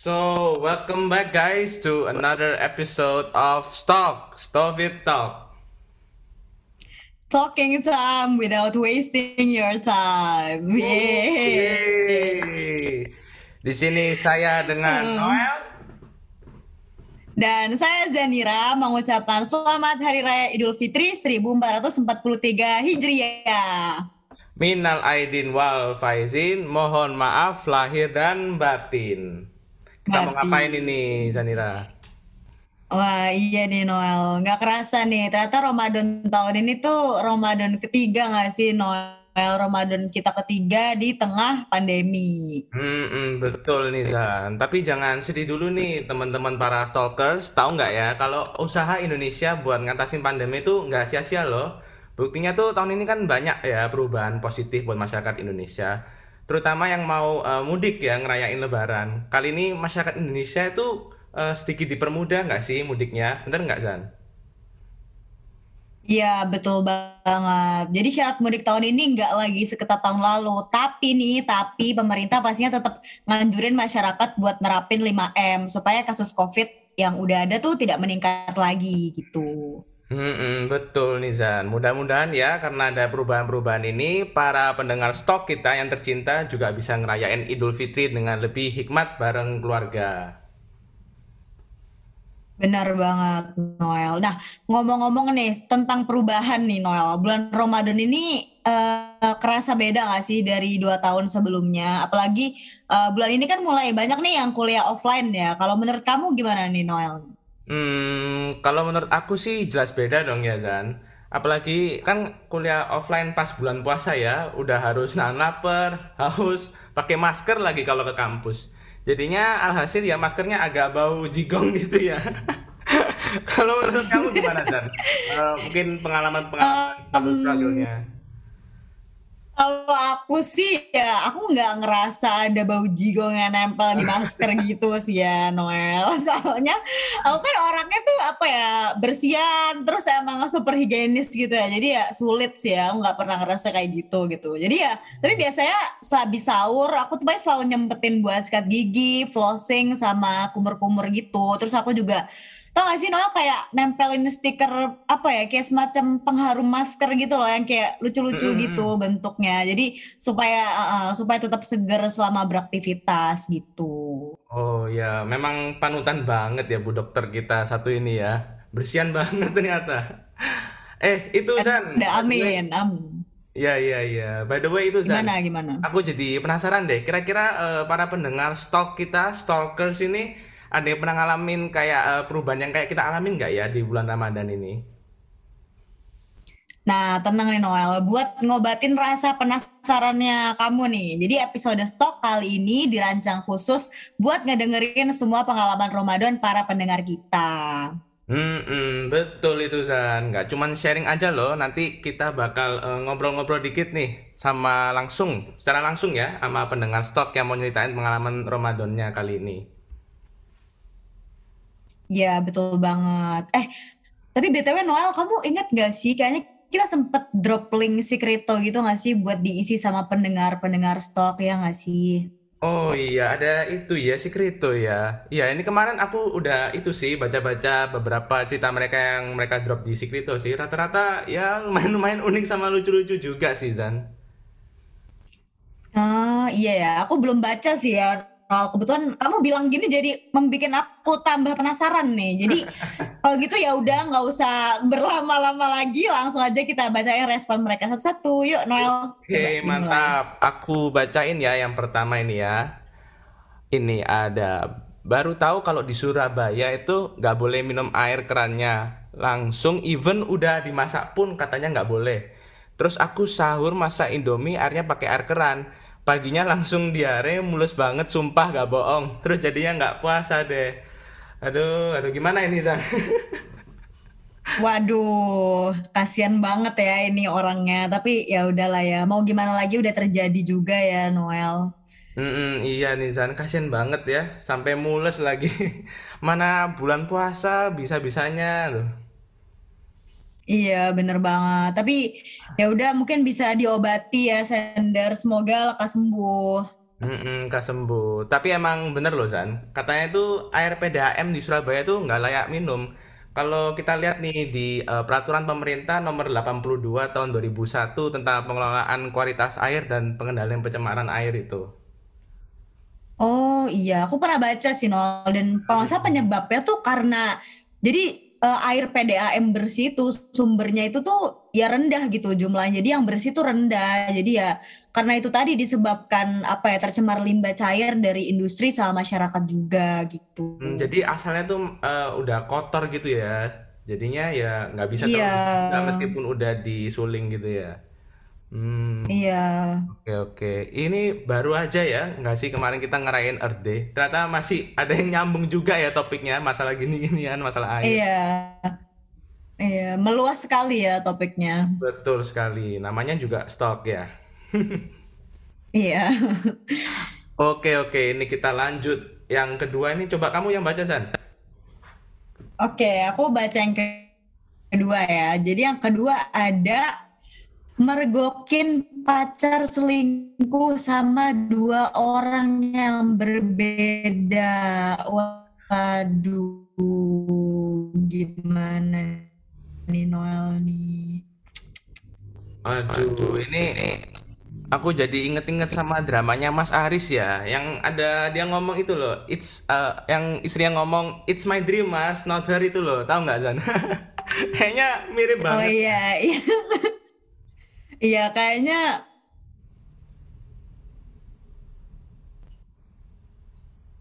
So, welcome back guys to another episode of Stalk Stovid Talk. Talking time without wasting your time. Yeay. Di sini saya dengan Noel dan saya Zanira mengucapkan selamat Hari Raya Idul Fitri 1443 Hijriah. Minal aidin wal faizin, mohon maaf lahir dan batin. Kita mau ngapain ini, Zanira? Wah iya nih Noel, nggak kerasa nih. Ternyata Ramadan tahun ini tuh Ramadan ketiga nggak sih Noel? Ramadan kita ketiga di tengah pandemi. Betul nih Zan. Tapi jangan sedih dulu nih teman-teman para stalkers. Tahu nggak ya kalau usaha Indonesia buat ngatasin pandemi itu nggak sia-sia loh. Buktinya tuh tahun ini kan banyak ya perubahan positif buat masyarakat Indonesia. Terutama yang mau mudik ya, ngerayain lebaran. Kali ini masyarakat Indonesia itu sedikit dipermudah nggak sih mudiknya? Bener nggak, Zan? Iya, betul banget. Jadi syarat mudik tahun ini nggak lagi seketat tahun lalu. Tapi pemerintah pastinya tetap nganjurin masyarakat buat nerapin 5M. Supaya kasus COVID yang udah ada tuh tidak meningkat lagi gitu. Betul nih Zan, mudah-mudahan ya karena ada perubahan-perubahan ini para pendengar stok kita yang tercinta juga bisa ngerayain Idul Fitri dengan lebih hikmat bareng keluarga. Benar banget Noel. Nah ngomong-ngomong nih tentang perubahan nih Noel, bulan Ramadan ini kerasa beda gak sih dari 2 tahun sebelumnya? Apalagi bulan ini kan mulai banyak nih yang kuliah offline ya, kalau menurut kamu gimana nih Noel? Kalau menurut aku sih jelas beda dong ya Zan. Apalagi kan kuliah offline pas bulan puasa ya, udah harus nahan lapar, haus, pakai masker lagi kalau ke kampus. Jadinya alhasil ya maskernya agak bau jigong gitu ya. Kalau menurut kamu gimana Zan? Mungkin pengalaman struggle-nya. Kalau aku sih ya, aku nggak ngerasa ada bau jigong yang nempel di masker gitu sih ya Noel. Soalnya aku kan orangnya tuh apa ya, bersihan, terus emang super higienis gitu ya. Jadi ya sulit sih ya, aku nggak pernah ngerasa kayak gitu. Jadi ya, tapi biasanya sehabis sahur aku tuh selalu nyempetin buat sikat gigi, flossing, sama kumur-kumur gitu. Terus aku juga, tau gak sih Noel kayak nempelin stiker apa ya, kayak semacam pengharum masker gitu loh, yang kayak lucu-lucu gitu bentuknya. Jadi supaya tetap seger selama beraktivitas gitu. Oh ya, memang panutan banget ya Bu dokter kita satu ini ya. Bersihan banget ternyata. Itu Zan. Amin. Ya. By the way itu Zan. Gimana? Aku jadi penasaran deh. Kira-kira para pendengar stalkers ini ada yang pernah ngalamin kayak perubahan yang kayak kita alamin nggak ya di bulan Ramadan ini? Nah, tenang nih Noel, buat ngobatin rasa penasarannya kamu nih. Jadi episode Stok kali ini dirancang khusus buat ngedengerin semua pengalaman Ramadan para pendengar kita. Betul itu Zan, nggak cuman sharing aja loh, nanti kita bakal ngobrol-ngobrol dikit nih secara langsung ya sama pendengar Stok yang mau nyeritain pengalaman Ramadannya kali ini. Ya betul banget. Tapi BTW Noel, kamu ingat gak sih kayaknya kita sempet drop link Sekreto gitu gak sih buat diisi sama pendengar stok ya gak sih? Oh iya, ada itu ya Sekreto ya. Iya, ini kemarin aku udah itu sih baca-baca beberapa cerita mereka yang mereka drop di Sekreto sih. Rata-rata ya lumayan unik sama lucu-lucu juga sih Zan. Oh iya ya, aku belum baca sih ya. Kebetulan kamu bilang gini jadi membuat aku tambah penasaran nih. Jadi kalau gitu ya udah nggak usah berlama-lama lagi, langsung aja kita bacain respon mereka satu-satu. Yuk Noel. Oke, mantap. Aku bacain ya yang pertama ini ya. Ini ada, baru tahu kalau di Surabaya itu nggak boleh minum air kerannya langsung, even udah dimasak pun katanya nggak boleh. Terus aku sahur masak Indomie airnya pakai air keran. Paginya langsung diare, mulus banget, sumpah gak bohong. Terus jadinya gak puasa deh. Aduh gimana ini Zan? Waduh, kasian banget ya ini orangnya. Tapi ya udahlah ya, mau gimana lagi udah terjadi juga ya Noel. Iya nih Zan, kasian banget ya. Sampai mulus lagi. Mana bulan puasa bisa-bisanya loh. Iya bener banget, tapi ya udah mungkin bisa diobati ya Sender, semoga lekas sembuh. Kasembuh. Tapi emang bener loh Zan, katanya tuh air PDAM di Surabaya tuh nggak layak minum. Kalau kita lihat nih di peraturan pemerintah nomor 82 tahun 2001 tentang pengelolaan kualitas air dan pengendalian pencemaran air itu. Oh iya, aku pernah baca sih Nol, dan kalau nggak salah penyebabnya tuh karena jadi air PDAM bersih itu sumbernya itu tuh ya rendah gitu jumlahnya, jadi yang bersih tuh rendah, jadi ya karena itu tadi disebabkan apa ya tercemar limbah cair dari industri sama masyarakat juga gitu. Jadi asalnya tuh udah kotor gitu ya, jadinya ya nggak bisa terlalu meskipun udah disuling gitu ya. Iya. Oke. Ini baru aja ya, nggak sih kemarin kita ngerayain Earth Day. Ternyata masih ada yang nyambung juga ya topiknya, masalah gini-ginian, masalah air. Iya, meluas sekali ya topiknya. Betul sekali. Namanya juga stalk ya. Iya. Oke. Ini kita lanjut yang kedua ini. Coba kamu yang baca San. Oke, aku baca yang kedua ya. Jadi yang kedua ada mergokin pacar selingkuh sama dua orang yang berbeda. Waduh, gimana nih Noel nih? Aduh, ini aku jadi inget-inget sama dramanya Mas Aris ya, yang ada dia ngomong itu loh, yang istrinya ngomong it's my dream mas, not her itu loh, tahu nggak Zan? Kayaknya mirip banget. Oh iya. Iya kayaknya.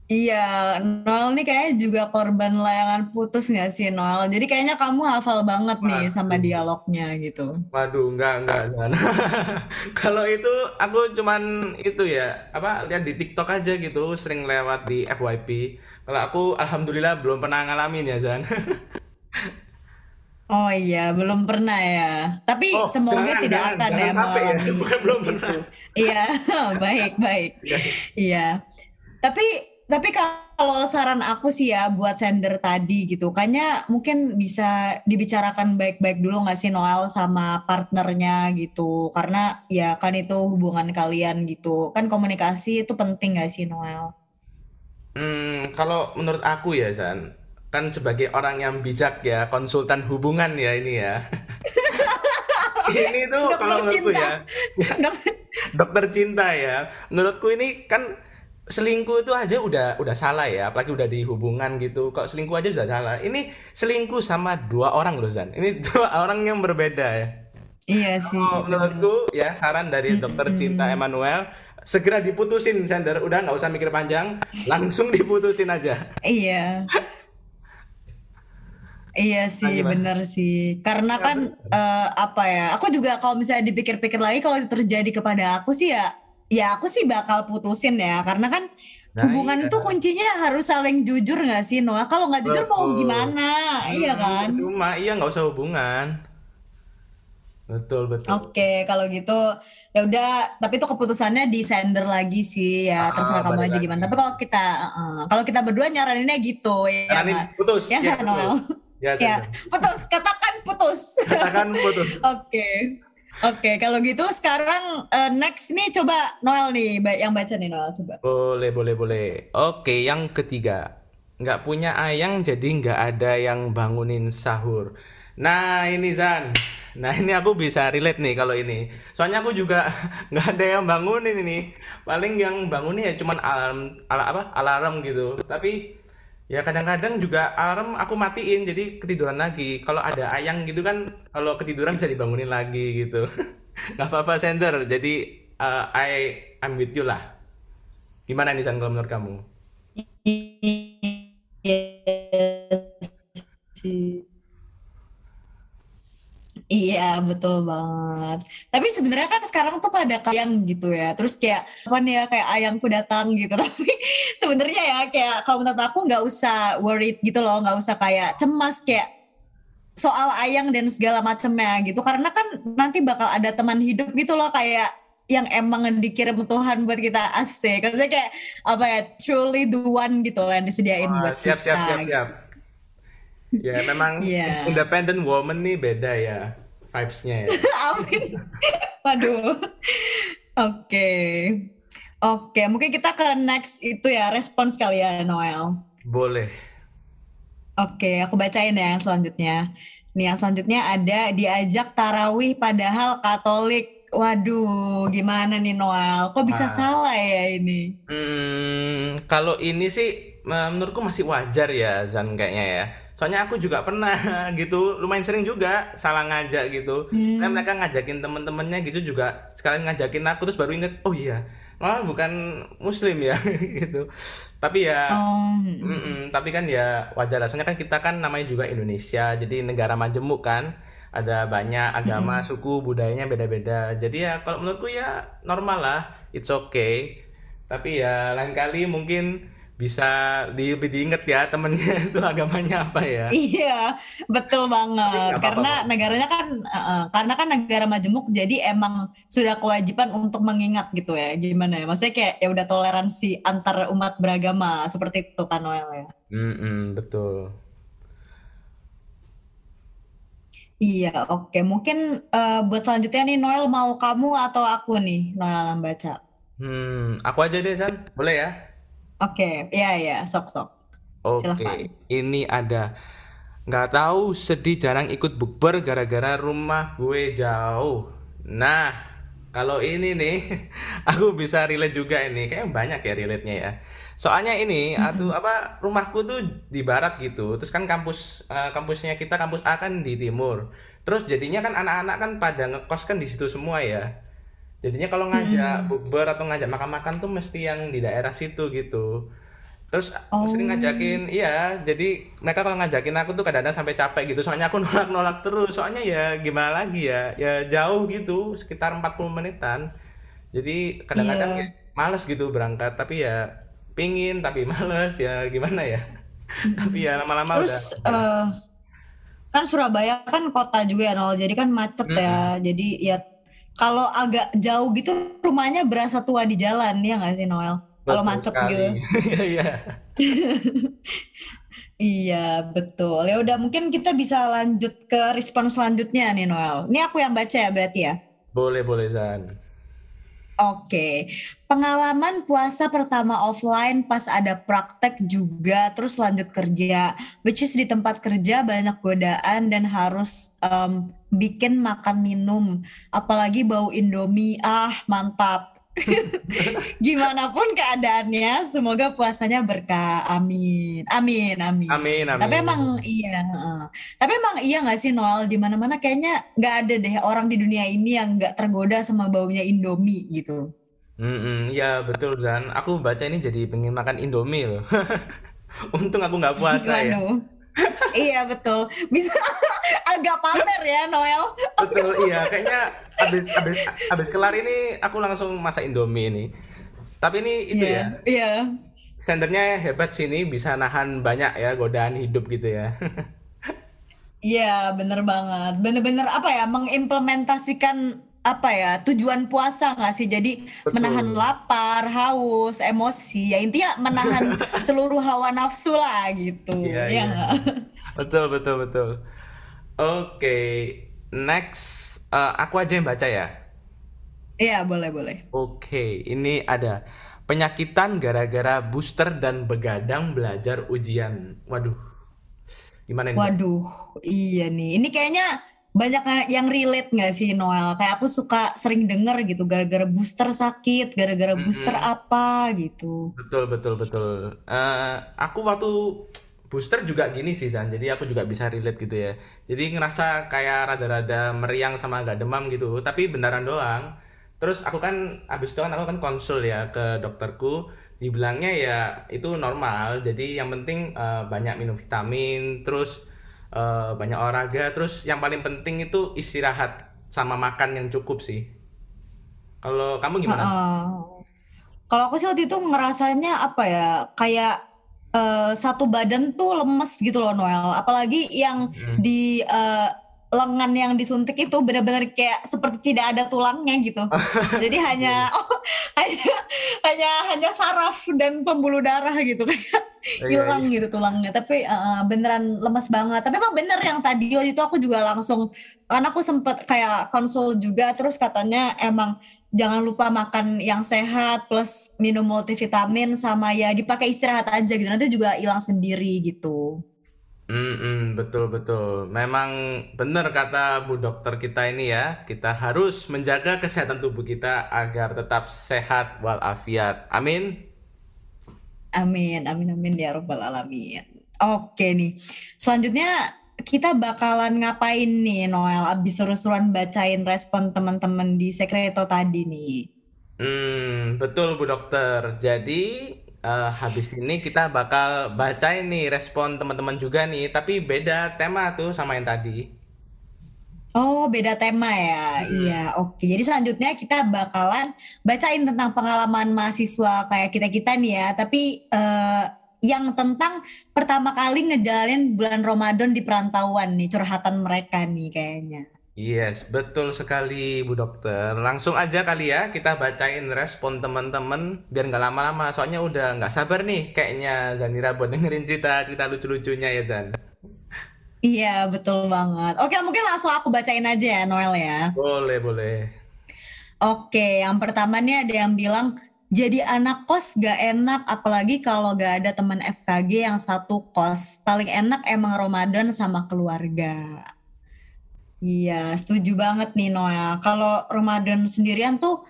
Iya, Noel nih kayaknya juga korban layangan putus nggak sih Noel? Jadi kayaknya kamu hafal banget nih sama dialognya gitu. Waduh, enggak. Kalau itu aku cuman itu ya, lihat di TikTok aja gitu, sering lewat di FYP. Kalau aku alhamdulillah belum pernah ngalamin ya, Zan. Oh iya, belum pernah ya. Tapi semoga tidak akan ya mengalami itu. Iya, baik. Iya. Tapi kalau saran aku sih ya buat sender tadi gitu, kayaknya mungkin bisa dibicarakan baik-baik dulu nggak sih Noel sama partnernya gitu, karena ya kan itu hubungan kalian gitu, kan komunikasi itu penting nggak sih Noel? Kalau menurut aku ya San, kan sebagai orang yang bijak ya, konsultan hubungan ya ini ya. Ini tuh kalau menurutku ya dokter cinta ya. Menurutku ini kan selingkuh itu aja udah salah ya, apalagi udah di hubungan gitu. Kok selingkuh aja udah salah. Ini selingkuh sama dua orang loh Zan. Ini dua orang yang berbeda ya. Iya sih. Oh, menurutku ya saran dari dokter cinta Emmanuel, segera diputusin sender. Udah nggak usah mikir panjang, langsung diputusin aja. Iya. Iya sih, benar sih. Karena kan aku juga kalau misalnya dipikir-pikir lagi, kalau itu terjadi kepada aku sih ya aku sih bakal putusin ya. Karena kan hubungan itu kuncinya harus saling jujur nggak sih Noah? Kalau nggak jujur mau gimana? Iya kan? Cuma nggak usah hubungan. Betul. Oke, kalau gitu ya udah, tapi itu keputusannya di sender lagi sih ya, terserah kamu aja gimana. Tapi kalau kita berdua nyaraninnya gitu ya. Nyaranin putus. Ya Noel. Ya, putus. Katakan putus. Oke. Kalau gitu sekarang next nih coba Noel nih yang baca nih Noel coba. Boleh. Oke, yang ketiga. Nggak punya ayang jadi nggak ada yang bangunin sahur. Nah ini Zan. Nah ini aku bisa relate nih kalau ini. Soalnya aku juga nggak ada yang bangunin ini. Paling yang bangunin ya cuman alarm gitu. Tapi ya kadang-kadang juga alarm aku matiin jadi ketiduran lagi. Kalau ada ayang gitu kan, kalau ketiduran bisa dibangunin lagi gitu. Gak apa-apa sender, jadi I'm with you lah. Gimana nih San, kalau menurut kamu? Iya betul banget. Tapi sebenarnya kan sekarang tuh pada ayang gitu ya. Terus kayak apa nih ya, kayak ayangku datang gitu. Tapi sebenarnya ya kayak kalau menurut aku nggak usah worried gitu loh, nggak usah kayak cemas kayak soal ayang dan segala macamnya gitu. Karena kan nanti bakal ada teman hidup gitu loh, kayak yang emang dikirim Tuhan buat kita asik. Maksudnya kayak truly the one gitu loh yang disediain buat siap, kita. Siap. Ya memang independent woman nih beda ya vibes-nya ya. Amin. Waduh. Oke. Oke, mungkin kita ke next itu ya, respons kali ya Noel. Boleh. Oke, aku bacain ya yang selanjutnya. Nih yang selanjutnya ada diajak tarawih padahal Katolik. Waduh, gimana nih Noel? Kok bisa salah ya ini? Kalau ini sih menurutku masih wajar ya Zan kayaknya ya. Soalnya aku juga pernah gitu, lumayan sering juga salah ngajak gitu. Karena mereka ngajakin temen-temennya gitu juga, sekalian ngajakin aku terus baru inget, oh iya, malah bukan muslim ya gitu. Tapi ya tapi kan ya wajar lah. Soalnya kan kita kan namanya juga Indonesia, jadi negara majemuk kan, ada banyak agama, suku, budayanya beda-beda. Jadi ya kalau menurutku ya normal lah, it's okay. Tapi ya lain kali mungkin bisa lebih diingat ya temennya itu agamanya apa ya. Iya, betul banget. Karena negaranya kan karena negara majemuk, jadi emang sudah kewajiban untuk mengingat gitu ya. Gimana ya? Maksudnya kayak ya udah toleransi antar umat beragama seperti itu kan Noel ya. Betul. Iya, oke. Mungkin buat selanjutnya nih Noel, mau kamu atau aku nih Noel yang baca? Aku aja deh San. Boleh ya? Oke, ya, sok-sok. Oke, ini ada. Nggak tahu, sedih jarang ikut bukber gara-gara rumah gue jauh. Nah, kalau ini nih, aku bisa relate juga ini. Kayaknya banyak ya relate-nya ya. Soalnya ini, rumahku tuh di barat gitu. Terus kan kampusnya kita, kampus A kan di timur. Terus jadinya kan anak-anak kan pada ngekos kan di situ semua ya. Jadinya kalau ngajak bukber atau ngajak makan-makan tuh mesti yang di daerah situ gitu. Terus sering ngajakin, iya. Jadi mereka kalau ngajakin aku tuh kadang-kadang sampai capek gitu. Soalnya aku nolak-nolak terus. Soalnya ya gimana lagi ya, ya jauh gitu, sekitar 40 menitan. Jadi kadang-kadang males gitu berangkat. Tapi ya pingin, tapi males ya gimana ya. Tapi ya lama-lama terus, udah. Kan Surabaya kan kota juga ya, Nol. Jadi kan macet ya. Jadi ya kalau agak jauh gitu rumahnya berasa tua di jalan, ya nggak sih Noel? Kalau macet gitu. Iya, betul. Ya udah, mungkin kita bisa lanjut ke respon selanjutnya nih Noel. Ini aku yang baca ya berarti ya? Boleh Zan. Oke, pengalaman puasa pertama offline pas ada praktek juga, terus lanjut kerja, which is di tempat kerja banyak godaan dan harus bikin makan minum, apalagi bau Indomie, mantap. Gimana pun keadaannya, semoga puasanya berkah, amin. Tapi emang iya nggak sih Noel, di mana-mana kayaknya nggak ada deh orang di dunia ini yang nggak tergoda sama baunya Indomie gitu. Ya betul kan, aku baca ini jadi pengen makan Indomie loh. Untung aku nggak puasa. Waduh. Ya. Iya betul, bisa agak pamer ya Noel. Betul, iya kayaknya abis kelar ini aku langsung masak Indomie ini. Tapi ini itu ya. Iya. Sendernya hebat sih ini, bisa nahan banyak ya godaan hidup gitu ya. Iya, bener banget. Bener-bener apa ya, mengimplementasikan apa ya, tujuan puasa nggak sih? Jadi betul. Menahan lapar, haus, emosi. Ya intinya menahan seluruh hawa nafsu lah gitu. Iya. Betul. Oke, next. Aku aja yang baca ya? Iya, boleh. Oke, ini ada penyakitan gara-gara booster dan begadang belajar ujian. Waduh, gimana ini? Waduh, iya nih. Ini kayaknya banyak yang relate gak sih Noel? Kayak aku suka sering denger gitu, gara-gara booster sakit, gara-gara booster apa gitu. Betul. Aku waktu booster juga gini sih San, jadi aku juga bisa relate gitu ya. Jadi ngerasa kayak rada-rada meriang sama agak demam gitu, tapi beneran doang. Terus aku kan, abis itu kan aku kan konsul ya ke dokterku. Dibilangnya ya itu normal, jadi yang penting banyak minum vitamin, terus banyak olahraga, terus yang paling penting itu istirahat sama makan yang cukup sih. Kalau kamu gimana? Kalau aku sih waktu itu ngerasanya apa ya, kayak satu badan tuh lemes gitu loh Noel, apalagi yang di lengan yang disuntik itu benar-benar kayak seperti tidak ada tulangnya gitu. Jadi hanya saraf dan pembuluh darah gitu, kayak hilang gitu tulangnya. Tapi beneran lemes banget. Tapi emang bener yang tadi waktu itu aku juga langsung, karena aku sempet kayak konsul juga, terus katanya emang jangan lupa makan yang sehat plus minum multivitamin sama ya dipakai istirahat aja gitu, nanti juga hilang sendiri gitu. Betul. Memang benar kata Bu Dokter kita ini ya, kita harus menjaga kesehatan tubuh kita agar tetap sehat walafiat. Amin. Amin ya Rabbal Alamin. Oke nih, selanjutnya kita bakalan ngapain nih Noel abis seru-seruan bacain respon teman-teman di Sekreto tadi nih? Betul Bu Dokter, jadi habis ini kita bakal bacain nih respon teman-teman juga nih, tapi beda tema tuh sama yang tadi. Oh, beda tema ya. Iya, oke. Jadi selanjutnya kita bakalan bacain tentang pengalaman mahasiswa kayak kita-kita nih ya, tapi yang tentang pertama kali ngejalanin bulan Ramadan di perantauan nih, curhatan mereka nih kayaknya. Yes, betul sekali Bu Dokter. Langsung aja kali ya kita bacain respon teman-teman biar nggak lama-lama. Soalnya udah nggak sabar nih kayaknya Zanira buat dengerin cerita lucu-lucunya ya Zan. Iya, betul banget. Oke, mungkin langsung aku bacain aja ya Noel ya. Boleh. Oke, yang pertama nih ada yang bilang, jadi anak kos gak enak, apalagi kalau gak ada teman FKG yang satu kos. Paling enak emang Ramadan sama keluarga. Iya, setuju banget nih Noel. Kalau Ramadan sendirian tuh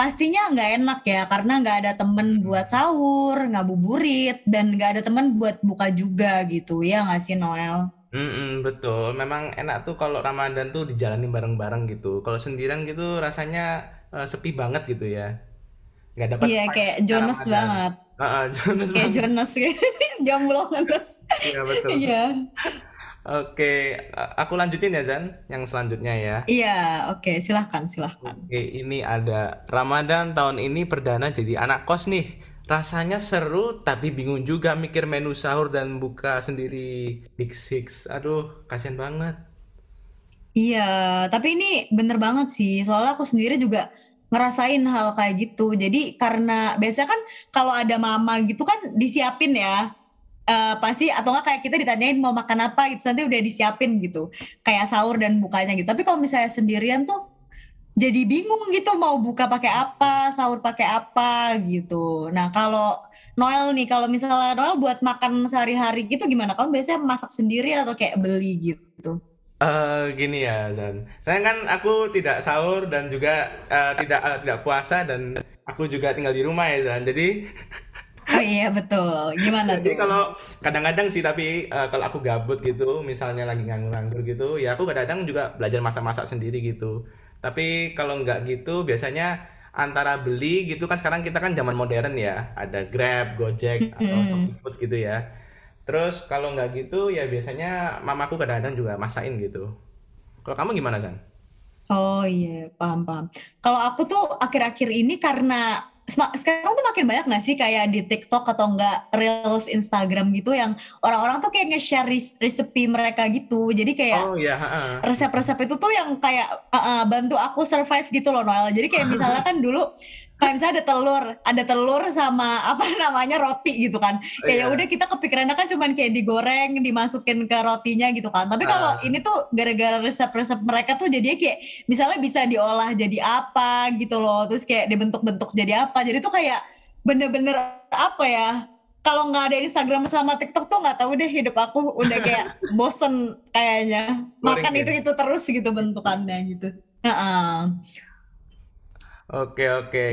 pastinya gak enak ya, karena gak ada temen buat sahur, ngabuburit, dan gak ada temen buat buka juga gitu. Iya gak sih Noel? Betul, memang enak tuh kalau Ramadan tuh dijalani bareng-bareng gitu. Kalau sendirian gitu rasanya sepi banget gitu ya. Iya, kayak Jonas banget. Kayak Jonas kayak jomblo terus. Iya, betul. Iya. Oke, aku lanjutin ya Zan, yang selanjutnya ya. Iya, oke, silahkan. Oke, ini ada Ramadan tahun ini perdana jadi anak kos nih. Rasanya seru tapi bingung juga mikir menu sahur dan buka sendiri. Big Six, aduh kasian banget. Iya, tapi ini bener banget sih, soalnya aku sendiri juga ngerasain hal kayak gitu. Jadi karena biasanya kan kalau ada mama gitu kan disiapin ya, pasti atau nggak kayak kita ditanyain mau makan apa gitu, nanti udah disiapin gitu kayak sahur dan bukanya gitu. Tapi kalau misalnya sendirian tuh jadi bingung gitu mau buka pakai apa, sahur pakai apa gitu. Nah kalau Noel nih, kalau misalnya Noel buat makan sehari-hari gitu gimana? Kamu biasanya masak sendiri atau kayak beli gitu? Gini ya Zan, saya kan aku tidak sahur dan juga tidak puasa, dan aku juga tinggal di rumah ya Zan, jadi oh iya betul, gimana tuh? Jadi kalau kadang-kadang sih, tapi kalau aku gabut gitu, misalnya lagi nganggur-nganggur gitu, ya aku kadang-kadang juga belajar masak-masak sendiri gitu. Tapi kalau nggak gitu, biasanya antara beli gitu kan, sekarang kita kan zaman modern ya, ada Grab, Gojek, atau food gitu ya. Terus kalau nggak gitu ya biasanya mamaku kadang-kadang juga masakin gitu. Kalau kamu gimana San? Oh iya, paham. Kalau aku tuh akhir-akhir ini karena sekarang tuh makin banyak nggak sih kayak di TikTok atau nggak Reels Instagram gitu yang orang-orang tuh kayak nge-share resepi mereka gitu. Jadi kayak resep-resep itu tuh yang kayak bantu aku survive gitu loh Noel. Jadi kayak misalnya kan dulu kayak misalnya ada telur sama apa namanya roti gitu kan. Ya udah kita kepikirannya kan cuman kayak digoreng, dimasukin ke rotinya gitu kan. Tapi kalau ini tuh gara-gara resep-resep mereka tuh jadinya kayak misalnya bisa diolah jadi apa gitu loh. Terus kayak dibentuk-bentuk jadi apa. Jadi tuh kayak bener-bener apa ya, kalau nggak ada Instagram sama TikTok tuh nggak tahu deh, hidup aku udah kayak bosen kayaknya. Makan itu terus gitu bentukannya gitu. Oke.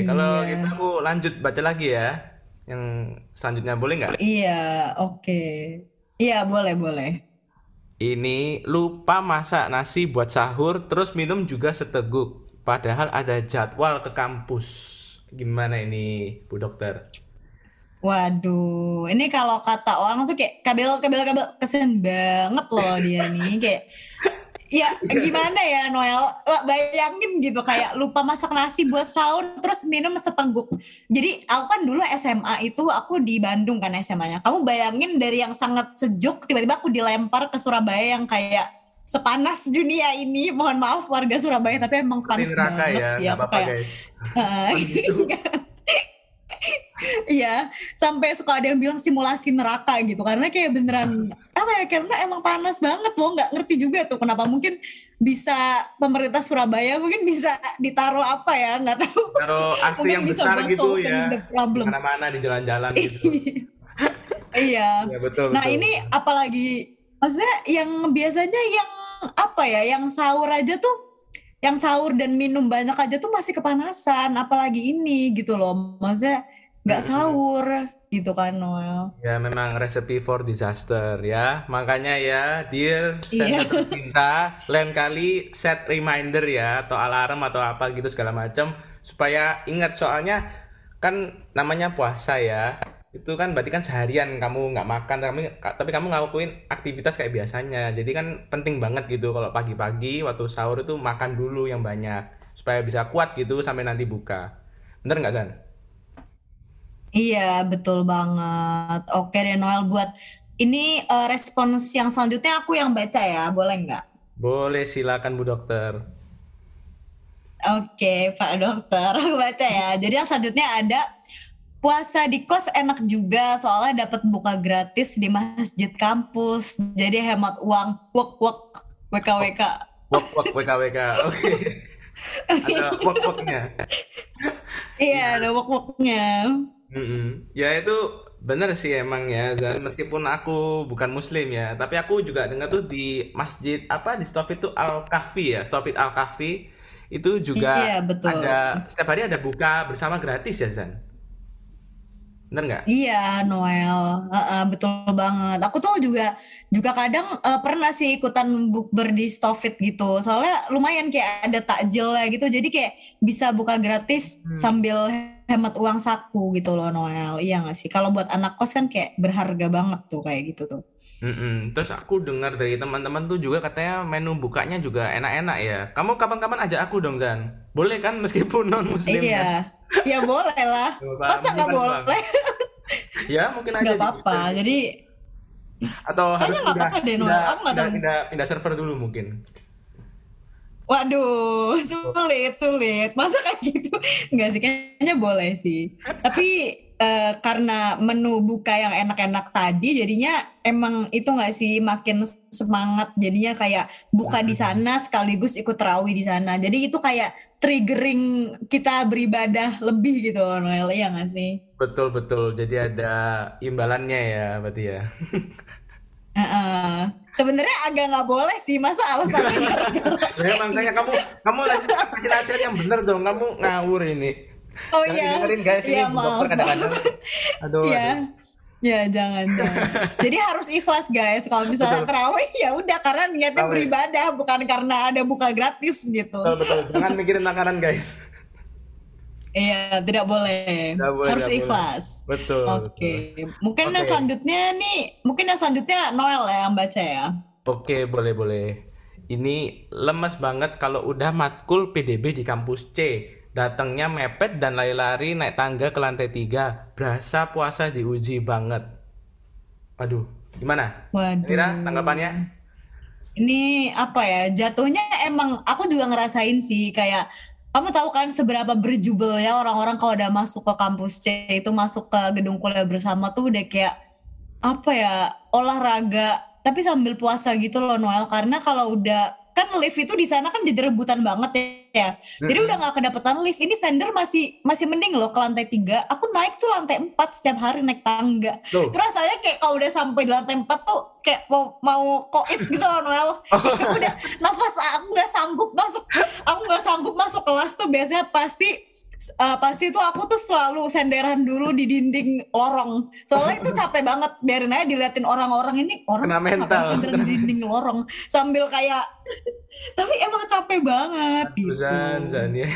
Kalau kita aku lanjut baca lagi ya, yang selanjutnya boleh nggak? Iya, oke. Iya, boleh. Ini lupa masak nasi buat sahur, terus minum juga seteguk. Padahal ada jadwal ke kampus. Gimana ini, Bu Dokter? Waduh, ini kalau kata orang tuh kayak kabel kesen banget loh dia nih kayak. Ya gimana ya Noel, bayangin gitu kayak lupa masak nasi buat sahur terus minum seteguk. Jadi aku kan dulu SMA itu aku di Bandung kan SMA-nya. Kamu bayangin dari yang sangat sejuk tiba-tiba aku dilempar ke Surabaya yang kayak sepanas dunia ini. Mohon maaf warga Surabaya tapi emang panas banget ya, sih apa kayak. Iya, sampai suka ada yang bilang simulasi neraka gitu karena kayak beneran kenapa ya? Karena emang panas banget loh, nggak ngerti juga tuh kenapa. Mungkin bisa pemerintah Surabaya mungkin bisa ditaruh apa ya, nggak tahu. Taruh aksi yang besar gitu ya, mana-mana di jalan-jalan gitu. Iya. Ya, betul, nah betul. Ini apalagi maksudnya yang biasanya yang apa ya, yang sahur aja tuh, yang sahur dan minum banyak aja tuh masih kepanasan, apalagi ini gitu loh, maksudnya nggak sahur gitu kan Noel. Ya memang recipe for disaster ya, makanya ya dear sender tercinta, lain kali set reminder ya atau alarm atau apa gitu segala macam supaya ingat, soalnya kan namanya puasa ya, itu kan berarti kan seharian kamu nggak makan tapi kamu ngelakuin aktivitas kayak biasanya, jadi kan penting banget gitu kalau pagi-pagi waktu sahur itu makan dulu yang banyak supaya bisa kuat gitu sampai nanti buka, bener nggak San? Iya, betul banget. Oke deh Noel, buat ini respons yang selanjutnya aku yang baca ya, boleh nggak? Boleh, silakan Bu Dokter. Oke Pak Dokter, aku baca ya. Jadi yang selanjutnya ada, puasa di kos enak juga soalnya dapat buka gratis di masjid kampus, jadi hemat uang. WKWK. Oke. Ada wok-woknya. Iya, ada wok-woknya. Ya itu bener sih emang ya Zan, meskipun aku bukan muslim ya, tapi aku juga dengar tuh di masjid apa di Stovid itu Al-Kahfi itu juga iya, ada setiap hari ada buka bersama gratis ya Zan, bener nggak? Iya Noel, betul banget. Aku tuh juga kadang pernah sih ikutan bukber di Stovid gitu, soalnya lumayan kayak ada takjil ya gitu, jadi kayak bisa buka gratis sambil hemat uang saku gitu loh Noel. Iya gak sih? Kalau buat anak kos kan kayak berharga banget tuh kayak gitu tuh. Terus aku dengar dari teman-teman tuh juga katanya menu bukanya juga enak-enak ya. Kamu kapan-kapan ajak aku dong Zan. Boleh kan meskipun non muslim? Iya. Ya boleh lah. Masa gak boleh? Ya mungkin aja. Gak apa-apa. Gitu. Jadi atau harus pindah server dulu mungkin. Waduh, sulit. Masa kayak gitu? Enggak sih, kayaknya boleh sih. Tapi karena menu buka yang enak-enak tadi, jadinya emang itu nggak sih, makin semangat. Jadinya kayak buka di sana sekaligus ikut terawih di sana. Jadi itu kayak triggering kita beribadah lebih gitu loh Noel, ya nggak sih? Betul. Jadi ada imbalannya ya berarti ya. Sebenarnya agak nggak boleh sih, masa alasannya makanya kamu nasihat yang benar dong, kamu ngawur ini. Oh iya, dengerin guys ini Bu Dokter kadang-kadang. Ya jangan. Jadi harus ikhlas guys, kalau misalnya terawih ya udah karena niatnya beribadah, bukan karena ada buka gratis gitu. Betul. Jangan mikirin makanan guys. Iya, tidak boleh. Harus ikhlas. Boleh. Betul. Oke. Mungkin yang selanjutnya Noel ya yang baca ya. Oke, boleh. Ini lemes banget kalau udah matkul PDB di kampus C. Datangnya mepet dan lari-lari naik tangga ke lantai 3. Berasa puasa diuji banget. Aduh, gimana? Kira tanggapannya? Ini apa ya? Jatuhnya emang aku juga ngerasain sih kayak, kamu tahu kan seberapa berjubel ya orang-orang kalau udah masuk ke kampus C itu, masuk ke gedung kuliah bersama tuh udah kayak apa ya, olahraga tapi sambil puasa gitu loh Noel, karena kalau udah kan lift itu di sana kan jadi rebutan banget ya. Jadi udah nggak kedapetan lift. Ini sender masih mending loh ke lantai 3. Aku naik tuh lantai 4 setiap hari naik tangga. Tuh. Terus rasanya kayak kalau udah sampai di lantai 4 tuh kayak mau koit gitu loh Noel. Udah nafas aku nggak sanggup masuk. Aku nggak sanggup masuk kelas tuh biasanya pasti tuh aku tuh selalu senderan dulu di dinding lorong. Soalnya itu capek banget. Biarin aja diliatin orang-orang ini. Orang kena mental. Senderan di dinding lorong sambil kayak tapi emang capek banget. Zan ya.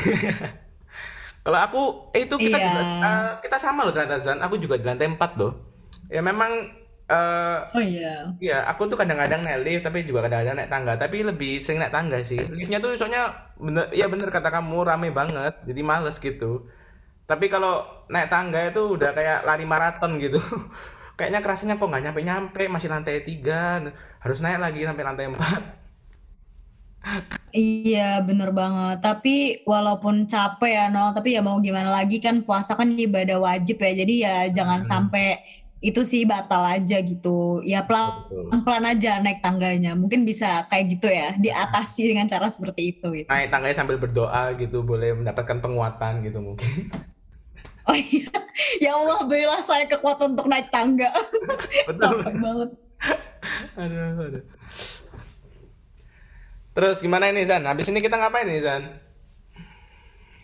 Kalau aku itu kita sama loh ternyata Zan. Aku juga di lantai 4 loh. Ya memang. Iya, aku tuh kadang-kadang naik lift, tapi juga kadang-kadang naik tangga. Tapi lebih sering naik tangga sih. Liftnya tuh soalnya bener kata kamu, rame banget, jadi males gitu. Tapi kalau naik tangga itu udah kayak lari maraton gitu. Kayaknya kerasanya kok nggak nyampe, masih lantai 3, harus naik lagi sampai lantai 4. Iya bener banget. Tapi walaupun capek ya Noel, tapi ya mau gimana lagi kan, puasa kan ibadah wajib ya. Jadi ya jangan sampai itu sih batal aja gitu. Ya pelan-pelan aja naik tangganya. Mungkin bisa kayak gitu ya, diatasi dengan cara seperti itu gitu. Naik tangganya sambil berdoa gitu, boleh mendapatkan penguatan gitu mungkin. Oh iya, ya Allah berilah saya kekuatan untuk naik tangga. Betul banget. Aduh. Terus gimana ini Zan? Habis ini kita ngapain nih Zan?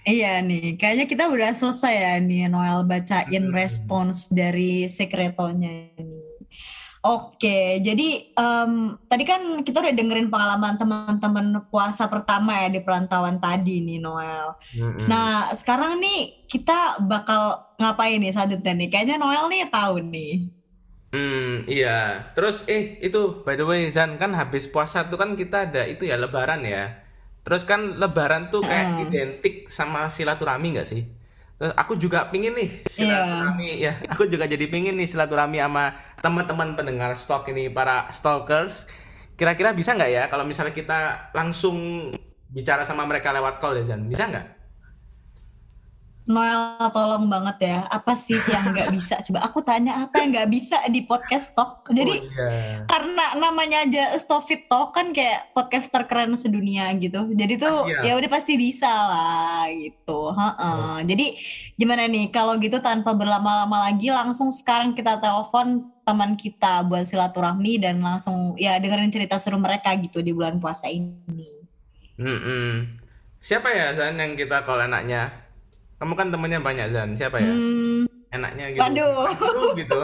Iya nih, kayaknya kita udah selesai ya nih Noel bacain respons dari sekretonya ini. Oke, jadi tadi kan kita udah dengerin pengalaman teman-teman puasa pertama ya di perantauan tadi nih Noel. Nah sekarang nih kita bakal ngapain nih selanjutnya nih? Kayaknya Noel nih tahu nih. Iya, terus itu by the way Zan, kan habis puasa tuh kan kita ada itu ya lebaran ya. Terus kan lebaran tuh kayak identik sama silaturahmi gak sih? Terus aku juga pingin nih silaturahmi ya. Aku juga jadi pingin nih silaturahmi sama teman-teman pendengar stalk ini, para stalkers. Kira-kira bisa gak ya kalau misalnya kita langsung bicara sama mereka lewat call ya Zan? Bisa gak? Noel, tolong banget ya. Apa sih yang gak bisa? Coba aku tanya apa yang gak bisa di podcast Talk. Jadi karena namanya aja Stovid Talk kan kayak podcast terkeren sedunia gitu. Jadi tuh ya udah pasti bisa lah gitu. Jadi gimana nih kalau gitu tanpa berlama-lama lagi langsung sekarang kita telepon teman kita buat silaturahmi dan langsung ya dengerin cerita seru mereka gitu di bulan puasa ini. Siapa ya Zan yang kita call enaknya? Kamu kan temennya banyak Zan, siapa ya? Enaknya gitu. Aduh gitu.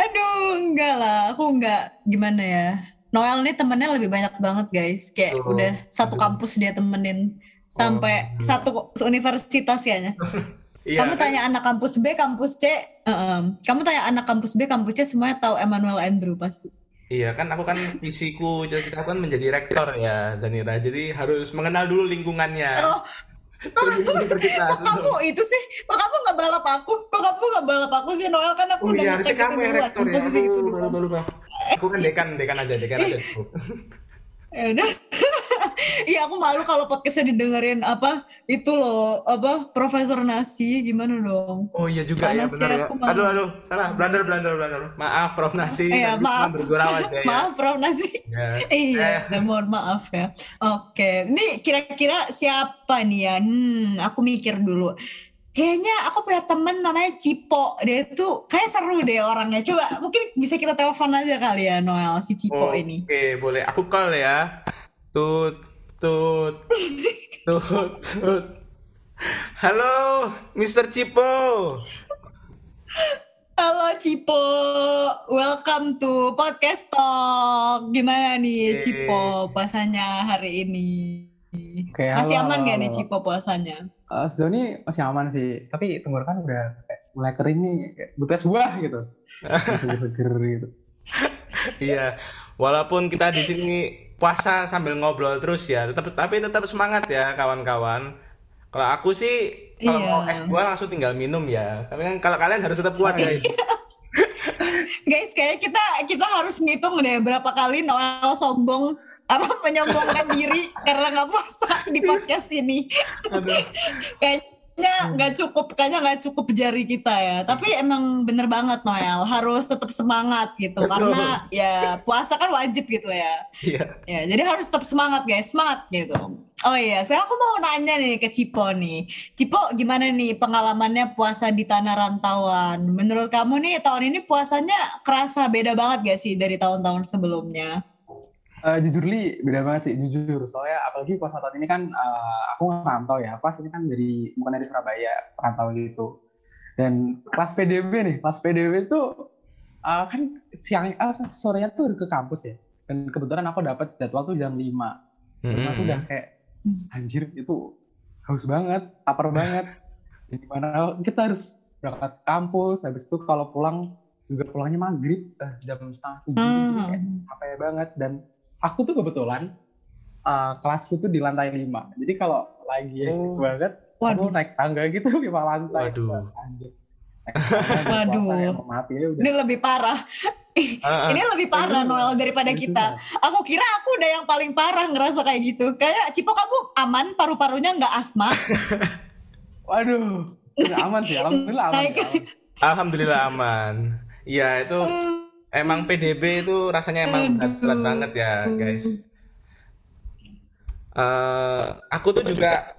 Aduh, enggak lah. Aku enggak gimana ya. Noel nih temennya lebih banyak banget guys. Kayak udah satu kampus dia temenin. Sampai satu universitas kayaknya. Kamu tanya anak kampus B, kampus C. Kamu tanya anak kampus B, kampus C semuanya tahu Emmanuel Andrew pasti. Iya kan, aku kan fisiku. Jadi kita kan menjadi rektor ya Zanira. Jadi harus mengenal dulu lingkungannya. Kok kamu itu sih? Kok kamu gak balap aku? Kok kamu gak balap aku sih Noel? Kan aku udah ngecek gitu duluan posisi itu duluan. Aku kan dekan aja. Yaudah. Iya aku malu kalau podcastnya didengerin apa itu loh apa Profesor Nasi gimana dong? Oh iya juga ya benar. Aduh salah blunder. Maaf Prof Nasi. Maaf bergurawat ya. Maaf Prof Nasi. Iya, mohon maaf ya. Oke, ini kira-kira siapa nih ya? Aku mikir dulu. Kayaknya aku punya temen namanya Cipo. Dia tuh kayak seru deh orangnya. Coba mungkin bisa kita telepon aja kali ya Noel si Cipo ini. Oke, boleh. Aku call ya. Tut. Halo, Mr. Cipo. Halo Cipo. Welcome to Podcast Talk. Gimana nih Cipo puasanya hari ini? Masih aman gak nih Cipo puasanya? Sejauh ini masih aman sih, tapi tenggorokan udah mulai kering nih, kayak bekas buah gitu. Seger gitu. Iya, walaupun kita di sini puasa sambil ngobrol terus ya, tapi tetap semangat ya kawan-kawan. Kalau aku sih kalau mau es buah langsung tinggal minum ya. Tapi kan kalau kalian harus tetap kuat guys. Guys, kayak kita harus ngitung deh berapa kali Noel sombong. Apa menyombongkan diri karena nggak puasa di podcast ini. kayaknya nggak cukup jari kita ya, tapi emang bener banget Noel harus tetap semangat gitu. Betul. Karena ya puasa kan wajib gitu ya. Ya jadi harus tetap semangat guys, semangat gitu. Oh iya, sekarang aku mau nanya nih ke Cipo nih. Cipo gimana nih pengalamannya puasa di tanah rantauan? Menurut kamu nih tahun ini puasanya kerasa beda banget gak sih dari tahun-tahun sebelumnya? Jujur Li, beda banget sih, jujur. Soalnya apalagi puasa tahun ini kan aku ngerantau ya, pas ini kan bukan dari Surabaya, rantau gitu. Dan kelas PDB tuh kan sorenya tuh ke kampus ya. Dan kebetulan aku dapat jadwal tuh jam 5. Terus aku udah kayak, anjir itu haus banget, lapar banget. Gimana kita harus berangkat kampus, habis itu kalau pulangnya maghrib, jam 6:30 gitu kayak capek banget. Dan aku tuh kebetulan kelasku tuh di lantai 5. Jadi kalau lagi banget, aku naik tangga gitu 5 lantai. Waduh. Anjir. Waduh. Mati, ya, ini lebih parah. Ini lebih parah Noel daripada kita. Aku kira aku udah yang paling parah ngerasa kayak gitu. Kayak Cipo kamu aman, paru-parunya enggak asma. Waduh. Udah aman sih, alhamdulillah aman. Alhamdulillah aman. Iya, itu emang PDB itu rasanya emang berat banget ya, guys. Aku tuh juga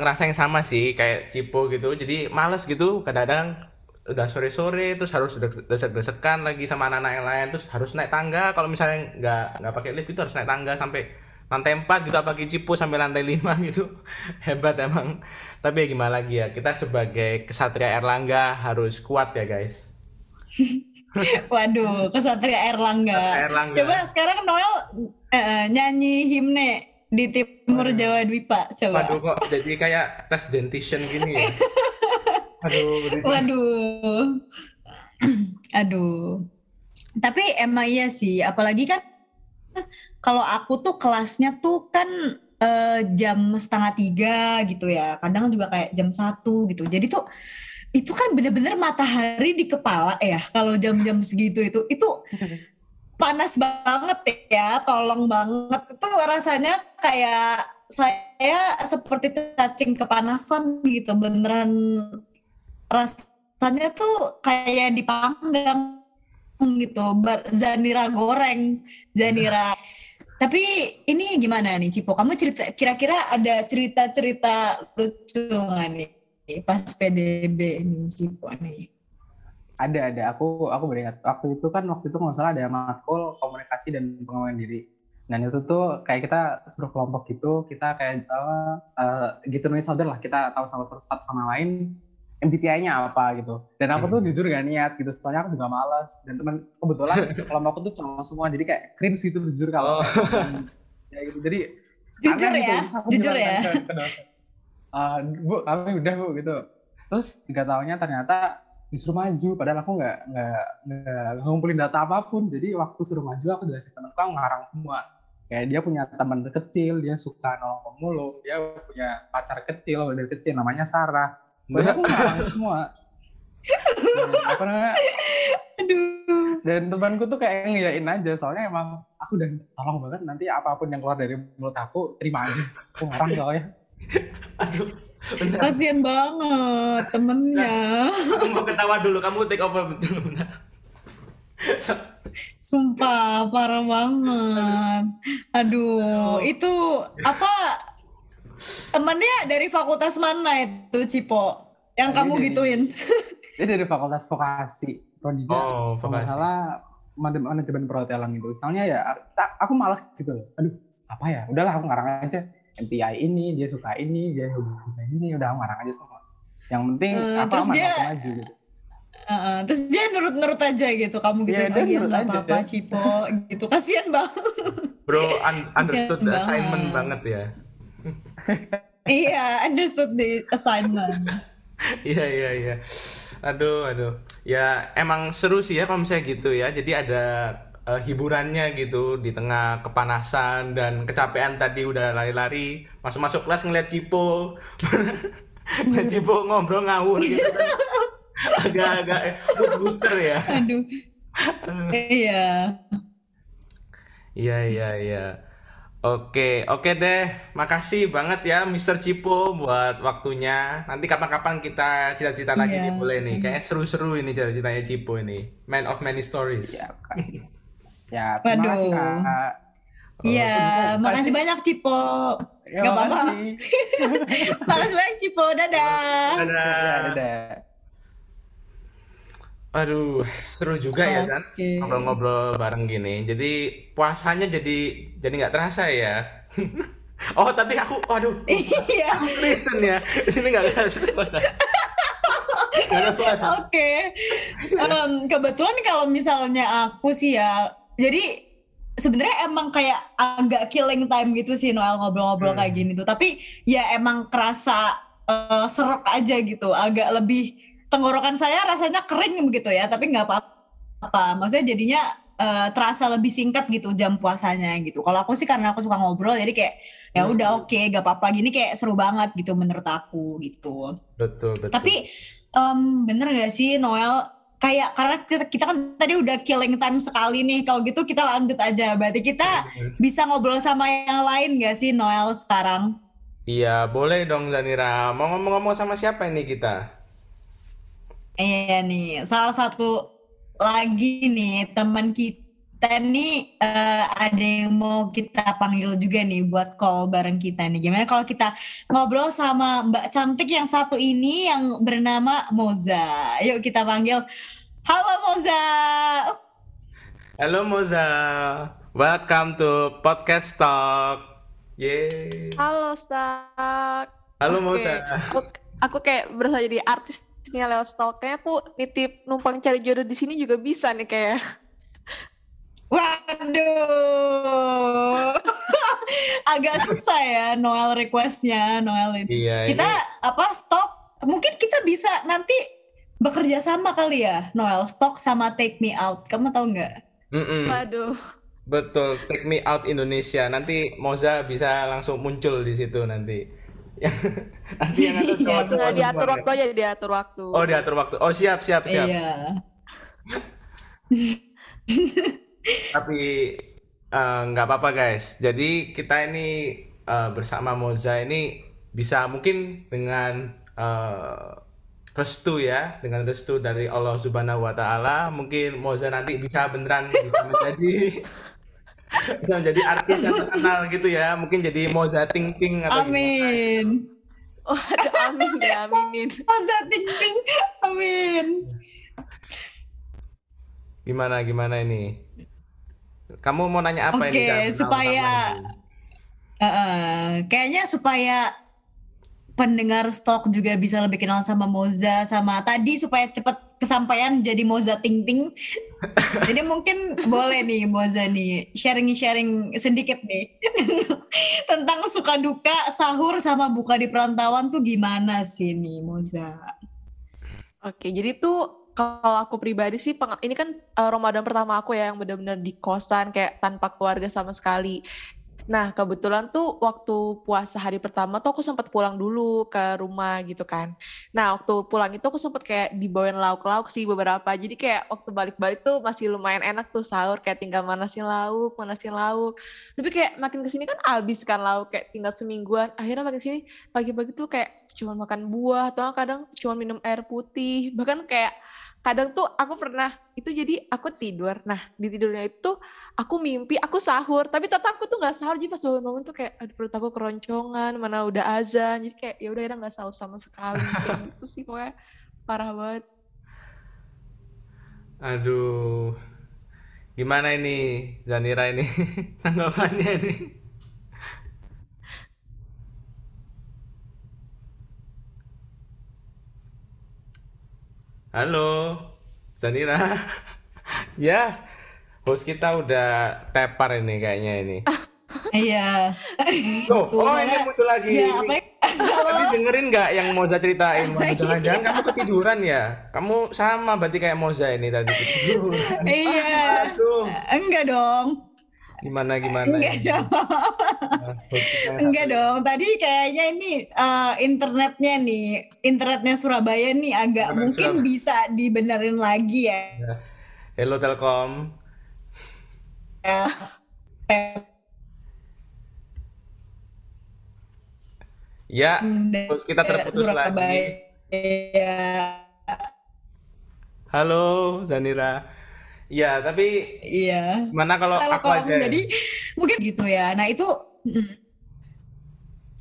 ngerasa yang sama sih kayak Cipo gitu. Jadi males gitu kadang-kadang udah sore-sore terus harus desek-desekan lagi sama anak-anak yang lain, terus harus naik tangga. Kalau misalnya nggak pakai lift itu harus naik tangga sampai lantai 4 gitu, apalagi Cipo sampai lantai 5 gitu. Hebat emang. Tapi ya gimana lagi ya, kita sebagai kesatria Erlangga harus kuat ya guys. Waduh, kesatria Erlangga. Coba sekarang Noel nyanyi himne di Timur Jawa Dwipa. Coba. Waduh kok jadi kayak tes dentition gini ya. Aduh. Tapi emang iya sih, apalagi kan kalau aku tuh kelasnya tuh kan jam 2:30 gitu ya, kadang juga kayak jam 1 gitu. Jadi tuh itu kan bener-bener matahari di kepala ya. Kalau jam-jam segitu itu panas banget ya, tolong banget. Itu rasanya kayak saya seperti cacing kepanasan gitu, beneran rasanya tuh kayak dipanggang gitu, Zanira goreng, Zanira. Tapi ini gimana nih Cipo? Kamu cerita, kira-kira ada cerita-cerita lucu nggak nih pas PDB nih Cipo nih? Ada. Aku beringat. Waktu itu nggak salah ada matkul komunikasi dan pengembangan diri. Dan itu tuh kayak kita seluruh kelompok gitu, kita kayak gitu nih saudara lah, kita tahu sama satu sama lain. MBTI-nya apa gitu. Dan aku tuh jujur gak niat gitu. Soalnya aku juga malas. Dan teman kebetulan kelompok aku tuh cowok semua. Jadi kayak cringe gitu jujur kalau. Ya gitu. Jadi jujur ya. Gitu. Jujur ya. Bu, kami udah Bu gitu. Terus 3 tahunnya ternyata disuruh maju. Padahal aku nggak ngumpulin data apapun. Jadi waktu suruh maju aku jelasin teman aku ngarang semua. Kayak dia punya teman kecil, dia suka nolong mulu, dia punya pacar kecil dari kecil namanya Sarah. Banyak orang semua. Dan temanku tuh kayak ngeliatin aja, soalnya emang aku udah tolong banget nanti apapun yang keluar dari mulut aku terima aja. Aku ngarang soalnya. Aduh. Kasian banget temennya. Kamu ketawa dulu, kamu take over dulu. Sumpah parah banget. Aduh, itu apa? Temennya dari fakultas mana itu Cipo? Yang kamu gituin? Dia dari fakultas vokasi. Prodida. Oh, vokasi. Kalau salah manajemen perhotelan gitu. Soalnya ya aku malas gitu loh. Aduh, apa ya? Udahlah aku ngarang aja. MPI ini, dia suka ini, dia hubungan ini, udah aku ngarang aja semua. Yang penting apa aman aku maju gitu. Terus dia nurut-nurut aja gitu. Kamu gitu ya, enggak apa-apa ya. Cipo gitu. Kasian banget. Bro, understood assignment banget ya. Iya, understood the assignment. Iya. Aduh. Ya emang seru sih ya kalau misalnya gitu ya. Jadi ada hiburannya gitu di tengah kepanasan dan kecapean tadi udah lari-lari. Masuk kelas ngeliat Cipo, Cipo ngobrol ngawur gitu. Agak-agak booster ya. Aduh. Iya. Oke deh. Makasih banget ya Mr. Cipo buat waktunya. Nanti kapan-kapan kita cerita-cerita lagi nih, boleh nih. Kayak seru-seru ini cerita-ceritanya Cipo ini. Man of many stories. Iya, ya, terima kasih Kak. Iya, makasih banyak Cipo. Ya, gak apa-apa. Makasih banyak Cipo. Dadah. Aduh, seru juga ya kan ngobrol-ngobrol bareng gini. Jadi puasanya jadi nggak terasa ya. Oh tapi aku, aduh, aku Kristen ya. Ini nggak terasa. Oke. Kebetulan kalau misalnya aku sih ya, jadi sebenarnya emang kayak agak killing time gitu sih Noel ngobrol-ngobrol kayak gini tuh. Tapi ya emang kerasa serok aja gitu, agak lebih. Tenggorokan saya rasanya kering begitu ya, tapi nggak apa-apa. Maksudnya jadinya terasa lebih singkat gitu jam puasanya gitu. Kalau aku sih karena aku suka ngobrol, jadi kayak ya udah oke, nggak apa-apa. Gini kayak seru banget gitu menurut aku gitu. Betul. Tapi bener nggak sih Noel? Kayak karena kita kan tadi udah killing time sekali nih. Kalau gitu kita lanjut aja. Berarti kita bisa ngobrol sama yang lain nggak sih Noel sekarang? Iya boleh dong Zanira. Mau ngomong-ngomong sama siapa ini kita? Iya nih, salah satu lagi nih teman kita nih ada yang mau kita panggil juga nih buat call bareng kita nih. Gimana kalau kita ngobrol sama Mbak Cantik yang satu ini yang bernama Moza. Yuk kita panggil. Halo Moza. Halo Moza. Welcome to Podcast Talk. Yeay. Halo Stalk. Halo Moza. Aku kayak berasa jadi artis nih lewat Stalk. Kayaknya aku nitip numpang cari jodoh di sini juga bisa nih kayak. Waduh, agak susah ya Noel requestnya Noel ini. Iya, kita ini. Mungkin kita bisa nanti bekerja sama kali ya Noel, Stalk sama Take Me Out. Kamu tahu nggak? Waduh. Betul, Take Me Out Indonesia. Nanti Moza bisa langsung muncul di situ nanti. Nanti yang ada cowok-cowok. Diatur waktu aja, diatur waktu. Oh diatur waktu. Oh siap. Iya. Tapi nggak apa-apa guys. Jadi kita ini bersama Moza ini bisa mungkin dengan restu ya, dengan restu dari Allah Subhanahu Wa Taala mungkin Moza nanti bisa beneran bisa menjadi artis yang terkenal gitu ya. Mungkin jadi Moza Ting-Ting atau amin. Gimana. Oh ada amin ya, aminin. Moza Ting-Ting, amin. Gimana ini? Kamu mau nanya apa ini? Oke, supaya kayaknya supaya pendengar Stalk juga bisa lebih kenal sama Moza, sama tadi supaya cepat kesampaian jadi Moza Ting-Ting. Jadi mungkin boleh nih Moza nih sharing sedikit nih tentang suka duka sahur sama buka di perantauan tuh gimana sih nih Moza? Oke, jadi tuh kalau aku pribadi sih, ini kan Ramadan pertama aku ya yang benar-benar di kosan kayak tanpa keluarga sama sekali. Nah kebetulan tuh waktu puasa hari pertama tuh aku sempat pulang dulu ke rumah gitu kan. Nah waktu pulang itu aku sempat kayak dibawain lauk-lauk sih beberapa. Jadi kayak waktu balik-balik tuh masih lumayan enak tuh sahur kayak tinggal manasin lauk. Tapi kayak makin kesini kan habis kan lauk kayak tinggal semingguan. Akhirnya makin kesini pagi-pagi tuh kayak cuma makan buah atau kadang cuma minum air putih. Bahkan kayak kadang tuh aku pernah itu jadi aku tidur, nah di tidurnya itu aku mimpi aku sahur tapi ternyata aku tuh nggak sahur. Jadi pas bangun tuh kayak aduh perut aku keroncongan, mana udah azan, jadi kayak ya udah ya nggak sahur sama sekali kayak gitu sih, pokoknya parah banget. Aduh gimana ini Zanira ini tanggapannya ini? Halo, Zanira. Ya, host kita udah tepar ini kayaknya ini. Iya. Oh, ini muncul lagi. Ya, tapi dengerin nggak yang Moza ceritain? Jangan-jangan kamu ketiduran ya? Kamu sama berarti kayak Moza ini tadi ketiduran. Iya. Enggak dong. Gimana? Enggak dong. Tadi kayaknya ini internetnya Surabaya nih agak bener, mungkin bener. Bisa dibenerin lagi ya. Hello Telkom. Ya, terus kita terputus Surabaya. Lagi. Halo Zanira. Ya, tapi iya. Mana kalau aku aja? Jadi mungkin gitu ya. Nah, itu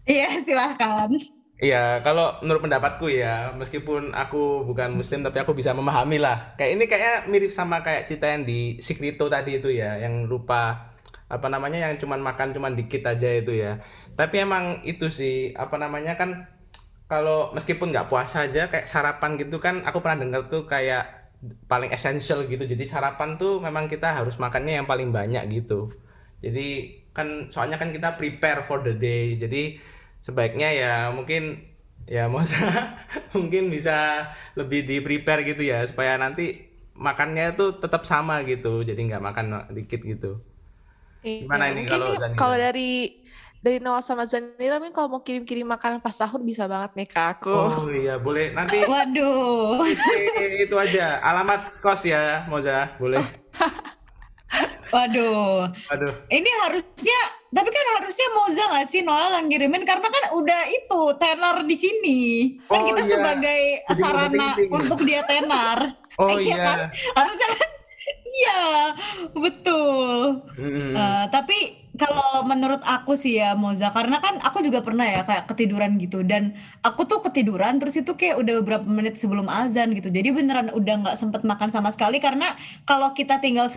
iya, silahkan. Iya, kalau menurut pendapatku ya, meskipun aku bukan muslim tapi aku bisa memahami lah. Kayak ini kayaknya mirip sama kayak cerita yang di Sekreto tadi itu ya, yang lupa yang cuman makan cuman dikit aja itu ya. Tapi emang itu sih kan kalau meskipun enggak puasa aja kayak sarapan gitu kan aku pernah dengar tuh kayak paling essential gitu. Jadi sarapan tuh memang kita harus makannya yang paling banyak gitu. Jadi kan soalnya kan kita prepare for the day. Jadi sebaiknya ya mungkin ya mungkin bisa lebih di prepare gitu ya supaya nanti makannya tuh tetap sama gitu. Jadi nggak makan dikit gitu. Gimana ini kalau dari Noel sama Zanira, mungkin kalau mau kirim-kirim makanan pas sahur bisa banget nih ke aku. Oh iya, boleh nanti. Waduh. Itu aja, alamat kos ya Moza, boleh. Waduh. Ini harusnya, tapi kan harusnya Moza nggak sih Noel yang ngirimin, karena kan udah itu tenar di sini. Kan kita sebagai sarana untuk dia tenar. Kan? Harusnya kan, iya betul. Tapi kalau menurut aku sih ya Moza, karena kan aku juga pernah ya kayak ketiduran gitu, dan aku tuh ketiduran terus itu kayak udah beberapa menit sebelum azan gitu, jadi beneran udah nggak sempet makan sama sekali, karena kalau kita tinggal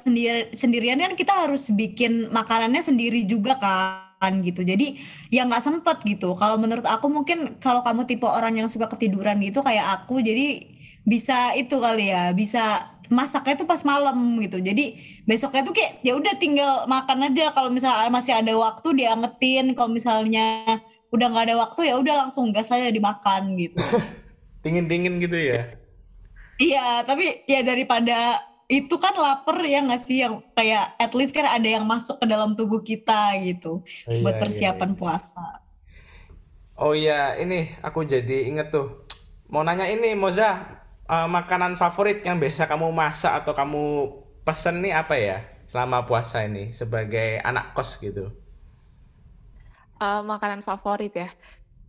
sendirian kan kita harus bikin makanannya sendiri juga kan gitu, jadi ya nggak sempet gitu. Kalau menurut aku mungkin kalau kamu tipe orang yang suka ketiduran gitu kayak aku, jadi bisa itu kali ya, bisa masaknya tuh pas malam gitu. Jadi besoknya tuh kayak ya udah tinggal makan aja, kalau misalnya masih ada waktu diangetin, kalau misalnya udah enggak ada waktu ya udah langsung gas aja dimakan gitu. Dingin-dingin gitu ya. Iya, tapi ya daripada itu kan lapar ya enggak sih, yang kayak at least kan ada yang masuk ke dalam tubuh kita gitu buat persiapan puasa. Oh iya, ini aku jadi inget tuh. Mau nanya ini Moza, makanan favorit yang biasa kamu masak atau kamu pesen nih apa ya selama puasa ini sebagai anak kos gitu? Makanan favorit ya,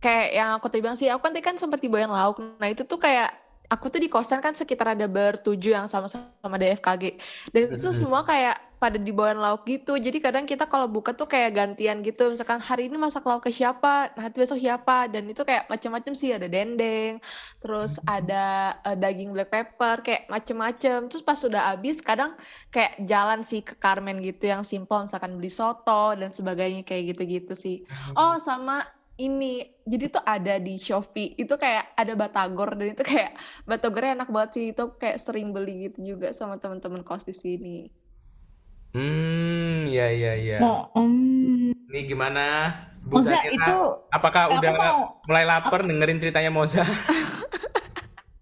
kayak yang aku tadi bilang sih, aku kan sempat di Boyan Lauk. Nah itu tuh kayak aku tuh di kosan kan sekitar ada bertujuh yang sama-sama dari FKG, dan itu tuh semua kayak pada di Boyan Lauk gitu. Jadi kadang kita kalau buka tuh kayak gantian gitu, misalkan hari ini masak lauk ke siapa, nanti besok siapa, dan itu kayak macam-macam sih, ada dendeng, terus ada daging black pepper, kayak macam-macam. Terus pas sudah habis kadang kayak jalan sih ke Carmen gitu yang simple, misalkan beli soto dan sebagainya kayak gitu-gitu sih. Oh sama ini, jadi tuh ada di Shopee itu kayak ada batagor, dan itu kayak batagornya enak banget sih, itu kayak sering beli gitu juga sama teman-teman kos di sini. Ya. Ini gimana Bu Zanira? Itu apakah udah mulai lapar dengerin ceritanya Moza?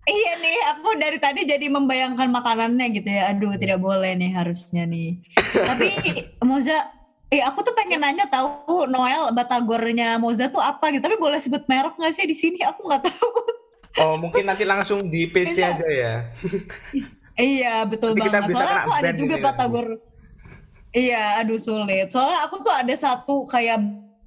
Iya nih, aku dari tadi jadi membayangkan makanannya gitu ya. Aduh, tidak boleh nih harusnya nih. Tapi Moza, aku tuh pengen nanya tahu Noel, batagornya Moza tuh apa gitu, tapi boleh sebut merek nggak sih di sini? Aku nggak tahu. Oh mungkin nanti langsung di PC aja ya. Iya betul nanti banget. Soalnya aku ada juga batagor. Iya, aduh sulit. Soalnya aku tuh ada satu kayak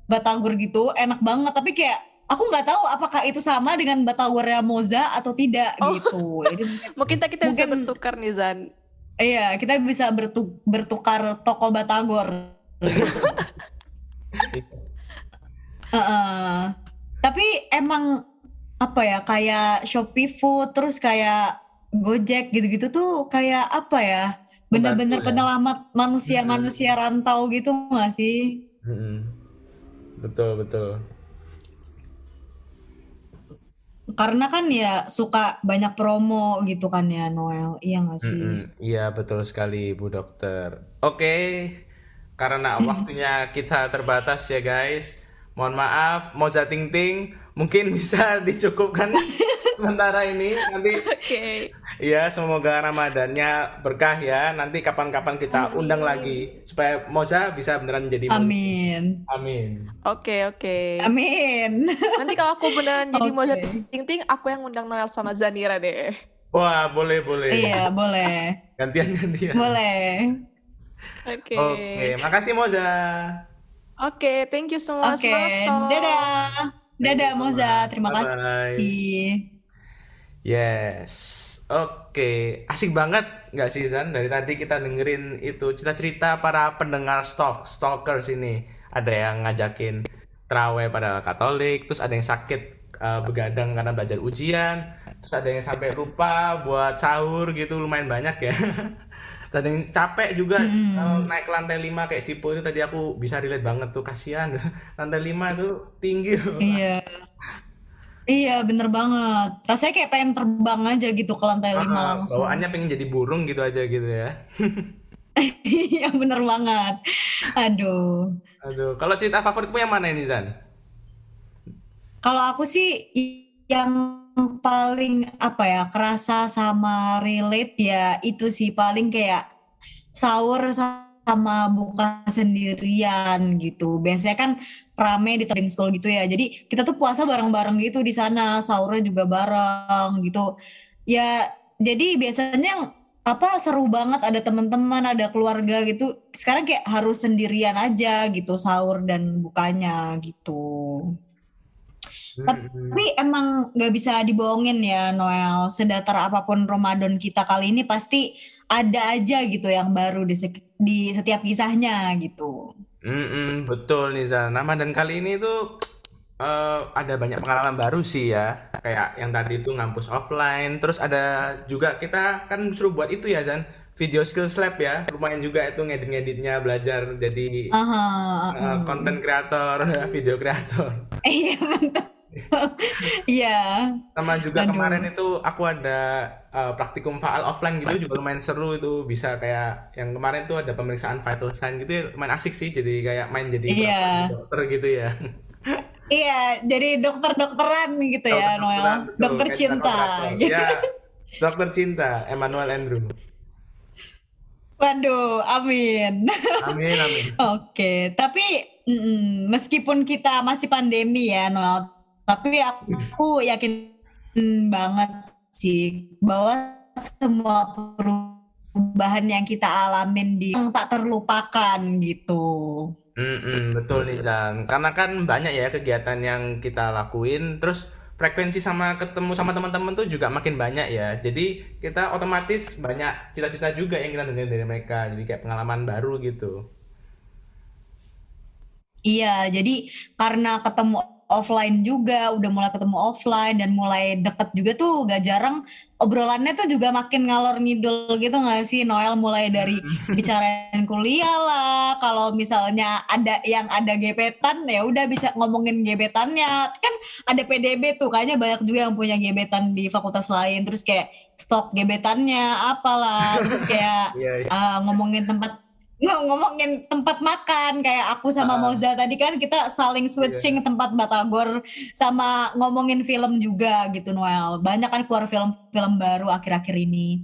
batagor gitu, enak banget. Tapi kayak aku nggak tahu apakah itu sama dengan batagornya Moza atau tidak gitu. Jadi, mungkin kita bisa bertukar nih Zan. Iya, kita bisa bertukar toko batagor. Tapi emang apa ya, kayak Shopee Food terus kayak Gojek gitu-gitu tuh kayak apa ya, bener-bener penyelamat manusia-manusia rantau gitu nggak sih? Betul. Karena kan ya suka banyak promo gitu kan ya Noel, iya nggak sih? Iya betul sekali Bu Dokter. Oke. Karena waktunya kita terbatas ya guys, mohon maaf Moza Ting Ting, mungkin bisa dicukupkan sementara ini nanti. Ya semoga Ramadannya berkah ya, nanti kapan-kapan kita undang lagi supaya Moza bisa beneran jadi Moza. Amin. Oke. Amin. Nanti kalau aku beneran jadi Moza Ting Ting, aku yang undang Noel sama Zanira deh. Wah boleh. Iya boleh. Gantian. Boleh. Oke, makasih Moza. Oke, thank you so much. Dadah Moza, terima kasih. Yes, oke. Asik banget nggak sih Zan? Dari tadi kita dengerin itu cerita-cerita para pendengar stalkers ini. Ada yang ngajakin terawih pada Katolik, terus ada yang sakit begadang karena belajar ujian, terus ada yang sampai lupa buat sahur gitu, lumayan banyak ya. Ada yang capek juga naik lantai 5 kayak Cipo itu tadi, aku bisa relate banget tuh, kasihan lantai 5 tuh tinggi. Iya bener banget, rasanya kayak pengen terbang aja gitu ke lantai 5 langsung, bawaannya pengen jadi burung gitu aja gitu ya. Iya bener banget. Aduh, kalau cerita favoritmu yang mana ini Zan? Kalau aku sih yang paling apa ya, kerasa sama relate ya itu sih, paling kayak sahur sama buka sendirian gitu. Biasanya kan rame di boarding school gitu ya, jadi kita tuh puasa bareng-bareng gitu di sana, sahurnya juga bareng gitu ya. Jadi biasanya apa seru banget, ada teman-teman, ada keluarga gitu. Sekarang kayak harus sendirian aja gitu sahur dan bukanya gitu. Tapi emang gak bisa dibohongin ya Noel, sedatar apapun Ramadan kita kali ini pasti ada aja gitu yang baru di setiap kisahnya gitu. Betul Nisa, Ramadan kali ini tuh ada banyak pengalaman baru sih ya. Kayak yang tadi itu ngampus offline. Terus ada juga kita kan suruh buat itu ya Zan, video skills lab ya. Lumayan juga itu ngedit-ngeditnya, belajar jadi content creator, video creator. Iya mantap. Iya. Sama juga kemarin itu aku ada praktikum faal offline gitu, juga lumayan seru itu. Bisa kayak yang kemarin tuh ada pemeriksaan vital sign gitu, lumayan asik sih. Jadi kayak main jadi dokter gitu ya. Iya, jadi dokter-dokteran gitu ya, Noel. Betul. Dokter cinta. Iya, dokter cinta, Emmanuel Andrew. Waduh, amin. Amin, amin. Oke, tapi meskipun kita masih pandemi ya, Noel, tapi aku yakin banget sih bahwa semua perubahan yang kita alamin di tak terlupakan gitu. Betul nih Zan, karena kan banyak ya kegiatan yang kita lakuin, terus frekuensi sama ketemu sama teman-teman tuh juga makin banyak ya. Jadi kita otomatis banyak cita-cita juga yang kita dengar dari mereka, jadi kayak pengalaman baru gitu. Iya, jadi karena ketemu offline juga, udah mulai ketemu offline dan mulai deket juga tuh gak jarang obrolannya tuh juga makin ngalor ngidul gitu gak sih Noel, mulai dari bicarain kuliah lah, kalau misalnya ada yang ada gebetan ya udah bisa ngomongin gebetannya, kan ada PDB tuh kayaknya banyak juga yang punya gebetan di fakultas lain, terus kayak stok gebetannya apalah, terus kayak ngomongin tempat makan, kayak aku sama Moza tadi kan kita saling switching tempat batagor, sama ngomongin film juga gitu Noel. Banyak kan keluar film-film baru akhir-akhir ini.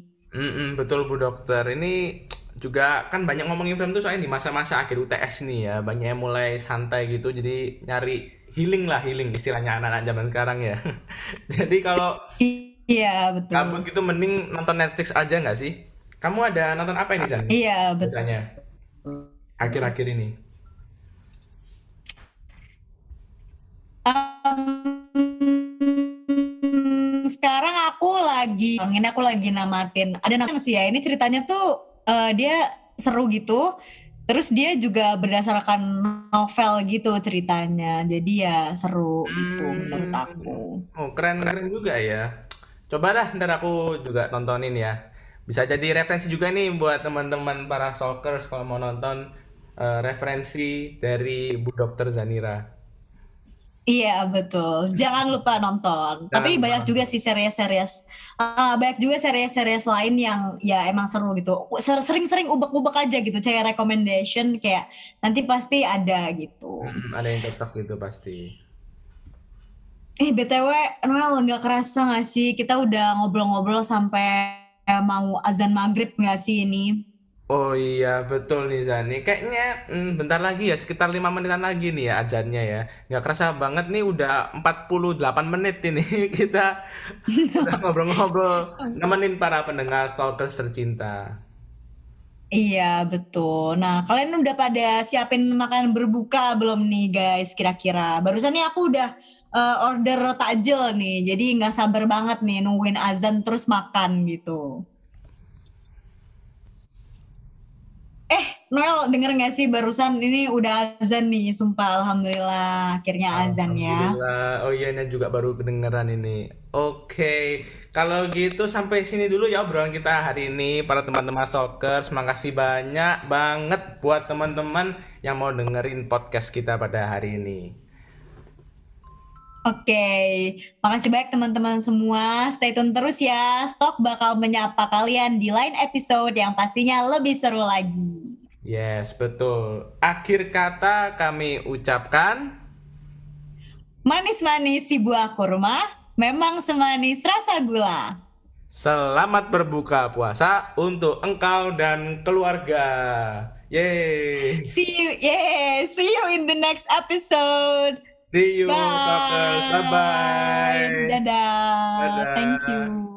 Betul Bu Dokter, ini juga kan banyak ngomongin film tuh soalnya di masa-masa akhir UTS nih ya, banyak yang mulai santai gitu, jadi nyari healing istilahnya anak-anak zaman sekarang ya. Jadi kalau iya betul. Kamu gitu mending nonton Netflix aja nggak sih? Kamu ada nonton apa ini Zan? Iya betul. Akhir-akhir ini. Sekarang aku lagi namatin. Ada nama sih ya. Ini ceritanya tuh dia seru gitu. Terus dia juga berdasarkan novel gitu ceritanya. Jadi ya seru gitu menurut aku. Oh keren juga ya. Coba dah ntar aku juga tontonin ya. Bisa jadi referensi juga nih buat teman-teman para stalkers kalau mau nonton referensi dari Bu Dokter Zanira. Iya betul, jangan lupa nonton. Tapi banyak juga sih series-series, lain yang ya emang seru gitu. Sering-sering ubek-ubek aja gitu, cari recommendation kayak nanti pasti ada gitu. Ada yang tetap gitu pasti. BTW, Noel nggak kerasa nggak sih kita udah ngobrol-ngobrol sampai mau azan maghrib nggak sih ini? Oh iya betul nih Zani, kayaknya bentar lagi ya, sekitar 5 menitan lagi nih ya azannya ya. Nggak kerasa banget nih udah 48 menit ini kita ngobrol-ngobrol nemenin para pendengar stalkers tercinta. Iya betul. Nah kalian udah pada siapin makanan berbuka belum nih guys kira-kira? Barusan nih aku udah order takjil nih, jadi nggak sabar banget nih nungguin azan terus makan gitu. Noel denger nggak sih barusan ini udah azan nih, sumpah alhamdulillah akhirnya azan ya. Oh iya ini juga baru kedengeran ini. Oke, kalau gitu sampai sini dulu ya obrolan kita hari ini para teman-teman stalkers. Makasih banyak banget buat teman-teman yang mau dengerin podcast kita pada hari ini. Oke, makasih banyak teman-teman semua. Stay tune terus ya. Stok bakal menyapa kalian di lain episode yang pastinya lebih seru lagi. Yes, betul. Akhir kata kami ucapkan, manis-manis si buah kurma, memang semanis rasa gula. Selamat berbuka puasa untuk engkau dan keluarga. Yeay. See you in the next episode. See you, bye. Bye-bye. Dadah. Thank you.